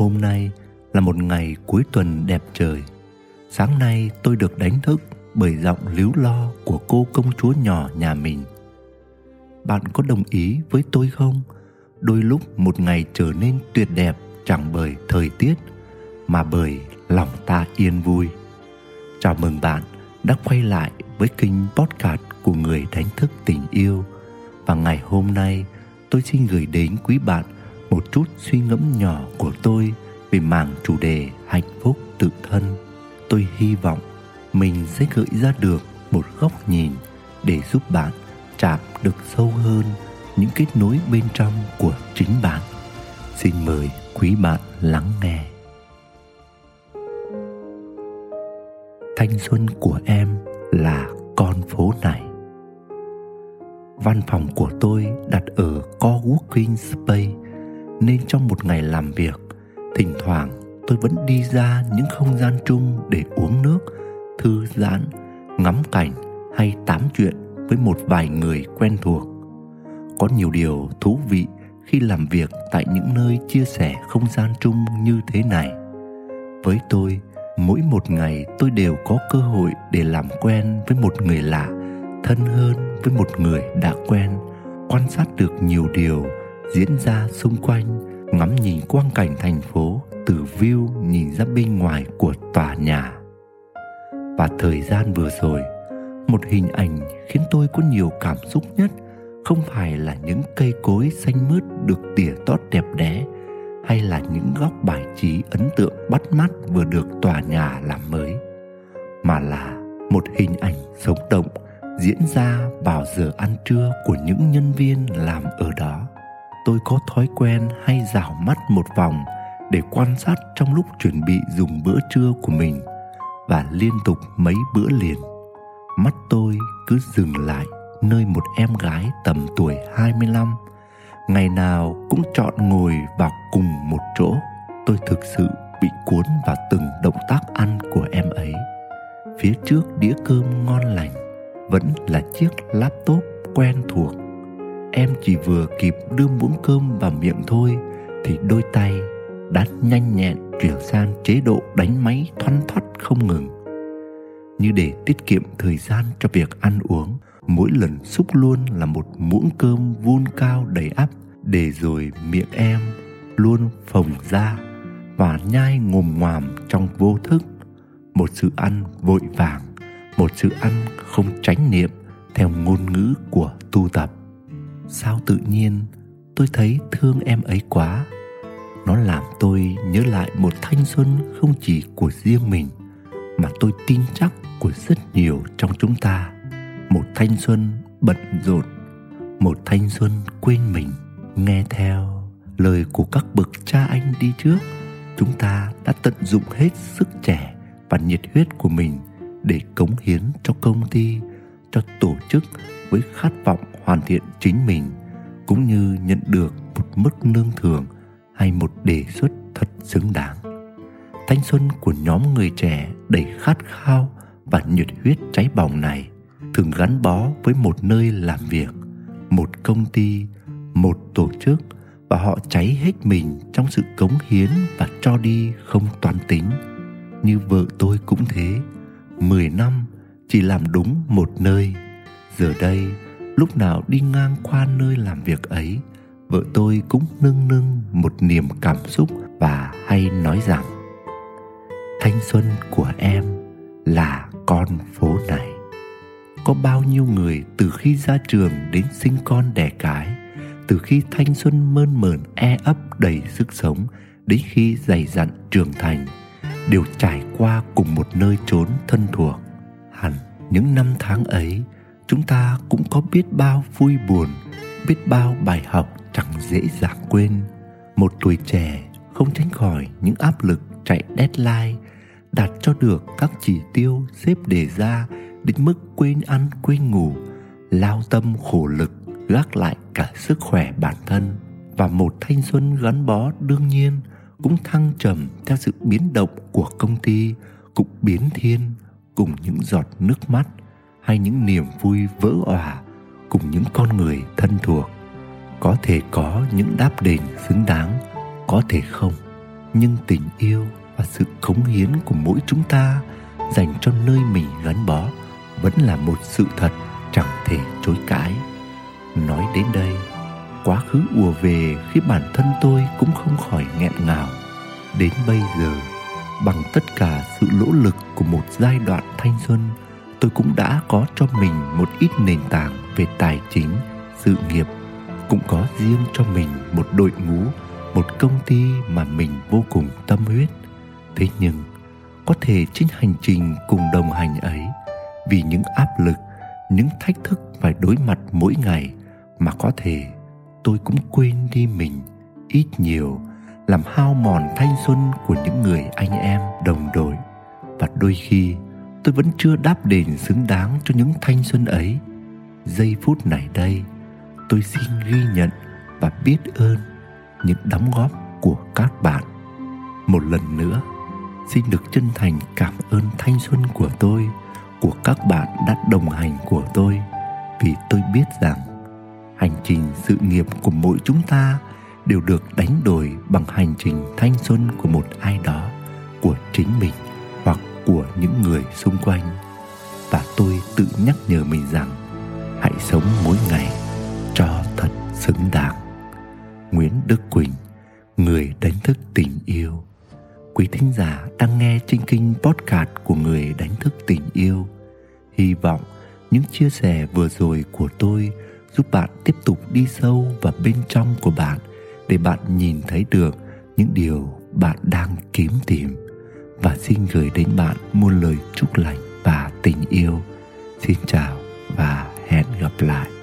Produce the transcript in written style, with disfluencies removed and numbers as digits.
hôm nay là một ngày cuối tuần đẹp trời. Sáng nay tôi được đánh thức bởi giọng líu lo của cô công chúa nhỏ nhà mình. Bạn có đồng ý với tôi không? Đôi lúc một ngày trở nên tuyệt đẹp chẳng bởi thời tiết mà bởi lòng ta yên vui. Chào mừng bạn đã quay lại với kênh podcast của Người Đánh Thức Tình Yêu. Và ngày hôm nay tôi xin gửi đến quý bạn một chút suy ngẫm nhỏ của tôi về mảng chủ đề hạnh phúc tự thân. Tôi hy vọng mình sẽ gợi ra được một góc nhìn để giúp bạn chạm được sâu hơn những kết nối bên trong của chính bạn. Xin mời quý bạn lắng nghe. Thanh xuân của em là con phố này. Văn phòng của tôi đặt ở co-working space, nên trong một ngày làm việc, thỉnh thoảng tôi vẫn đi ra những không gian chung để uống nước, thư giãn, ngắm cảnh hay tám chuyện với một vài người quen thuộc. Có nhiều điều thú vị khi làm việc tại những nơi chia sẻ không gian chung như thế này. Với tôi, mỗi một ngày tôi đều có cơ hội để làm quen với một người lạ, thân hơn với một người đã quen, quan sát được nhiều điều diễn ra xung quanh, ngắm nhìn quang cảnh thành phố từ view nhìn ra bên ngoài của tòa nhà. Và thời gian vừa rồi, một hình ảnh khiến tôi có nhiều cảm xúc nhất không phải là những cây cối xanh mướt được tỉa tót đẹp đẽ, hay là những góc bài trí ấn tượng bắt mắt vừa được tòa nhà làm mới, mà là một hình ảnh sống động diễn ra vào giờ ăn trưa của những nhân viên làm ở đó. Tôi có thói quen hay dạo mắt một vòng để quan sát trong lúc chuẩn bị dùng bữa trưa của mình, và liên tục mấy bữa liền, mắt tôi cứ dừng lại nơi một em gái tầm tuổi 25 ngày nào cũng chọn ngồi vào cùng một chỗ. Tôi thực sự bị cuốn vào từng động tác ăn của em ấy. Phía trước đĩa cơm ngon lành vẫn là chiếc laptop quen thuộc. Em chỉ vừa kịp đưa muỗng cơm vào miệng thôi thì đôi tay đã nhanh nhẹn chuyển sang chế độ đánh máy thoăn thoắt không ngừng. Như để tiết kiệm thời gian cho việc ăn uống, mỗi lần xúc luôn là một muỗng cơm vun cao đầy ắp, để rồi miệng em luôn phồng ra và nhai ngồm ngoàm trong vô thức. Một sự ăn vội vàng, một sự ăn không chánh niệm theo ngôn ngữ của tu tập. Sao tự nhiên tôi thấy thương em ấy quá. Nó làm tôi nhớ lại một thanh xuân không chỉ của riêng mình, mà tôi tin chắc của rất nhiều trong chúng ta. Một thanh xuân bận rộn, một thanh xuân quên mình. Nghe theo lời của các bậc cha anh đi trước, chúng ta đã tận dụng hết sức trẻ và nhiệt huyết của mình để cống hiến cho công ty, cho tổ chức với khát vọng hoàn thiện chính mình, cũng như nhận được một mức lương thưởng hay một đề xuất thật xứng đáng. Thanh xuân của nhóm người trẻ đầy khát khao và nhiệt huyết cháy bỏng này thường gắn bó với một nơi làm việc, một công ty, một tổ chức, và họ cháy hết mình trong sự cống hiến và cho đi không toán tính. Như vợ tôi cũng thế, 10 năm chỉ làm đúng một nơi. Giờ đây, lúc nào đi ngang qua nơi làm việc ấy, vợ tôi cũng nâng nâng một niềm cảm xúc và hay nói rằng thanh xuân của em là con phố này. Có bao nhiêu người từ khi ra trường đến sinh con đẻ cái, từ khi thanh xuân mơn mởn e ấp đầy sức sống đến khi dày dặn trưởng thành, đều trải qua cùng một nơi chốn thân thuộc. Hẳn những năm tháng ấy, chúng ta cũng có biết bao vui buồn, biết bao bài học chẳng dễ dàng quên. Một tuổi trẻ không tránh khỏi những áp lực chạy deadline, đạt cho được các chỉ tiêu sếp đề ra đến mức quên ăn quên ngủ, lao tâm khổ lực, gác lại cả sức khỏe bản thân. Và một thanh xuân gắn bó đương nhiên cũng thăng trầm theo sự biến động của công ty, cũng biến thiên cùng những giọt nước mắt hay những niềm vui vỡ òa, cùng những con người thân thuộc. Có thể có những đáp đền xứng đáng, có thể không. nhưng tình yêu và sự cống hiến của mỗi chúng ta dành cho nơi mình gắn bó vẫn là một sự thật chẳng thể chối cãi. Nói đến đây, quá khứ ùa về khi bản thân tôi cũng không khỏi nghẹn ngào. Đến bây giờ, bằng tất cả sự nỗ lực của một giai đoạn thanh xuân, tôi cũng đã có cho mình một ít nền tảng về tài chính, sự nghiệp, cũng có riêng cho mình một đội ngũ, một công ty mà mình vô cùng tâm huyết. Thế nhưng, có thể trên hành trình cùng đồng hành ấy, vì những áp lực, những thách thức phải đối mặt mỗi ngày mà có thể tôi cũng quên đi mình ít nhiều, làm hao mòn thanh xuân của những người anh em đồng đội. Và đôi khi tôi vẫn chưa đáp đền xứng đáng cho những thanh xuân ấy. Giây phút này đây, tôi xin ghi nhận và biết ơn những đóng góp của các bạn. Một lần nữa, xin được chân thành cảm ơn thanh xuân của tôi, của các bạn đã đồng hành của tôi, vì tôi biết rằng hành trình sự nghiệp của mỗi chúng ta đều được đánh đổi bằng hành trình thanh xuân của một ai đó, của chính mình hoặc của những người xung quanh. Và tôi tự nhắc nhở mình rằng hãy sống mỗi ngày cho thật xứng đáng. Nguyễn Đức Quỳnh, người đánh thức tình yêu. Quý thính giả đang nghe trên kênh podcast của Người Đánh Thức Tình Yêu. Hy vọng những chia sẻ vừa rồi của tôi giúp bạn tiếp tục đi sâu vào bên trong của bạn để bạn nhìn thấy được những điều bạn đang kiếm tìm. Và xin gửi đến bạn muôn lời chúc lành và tình yêu. Xin chào và hẹn gặp lại.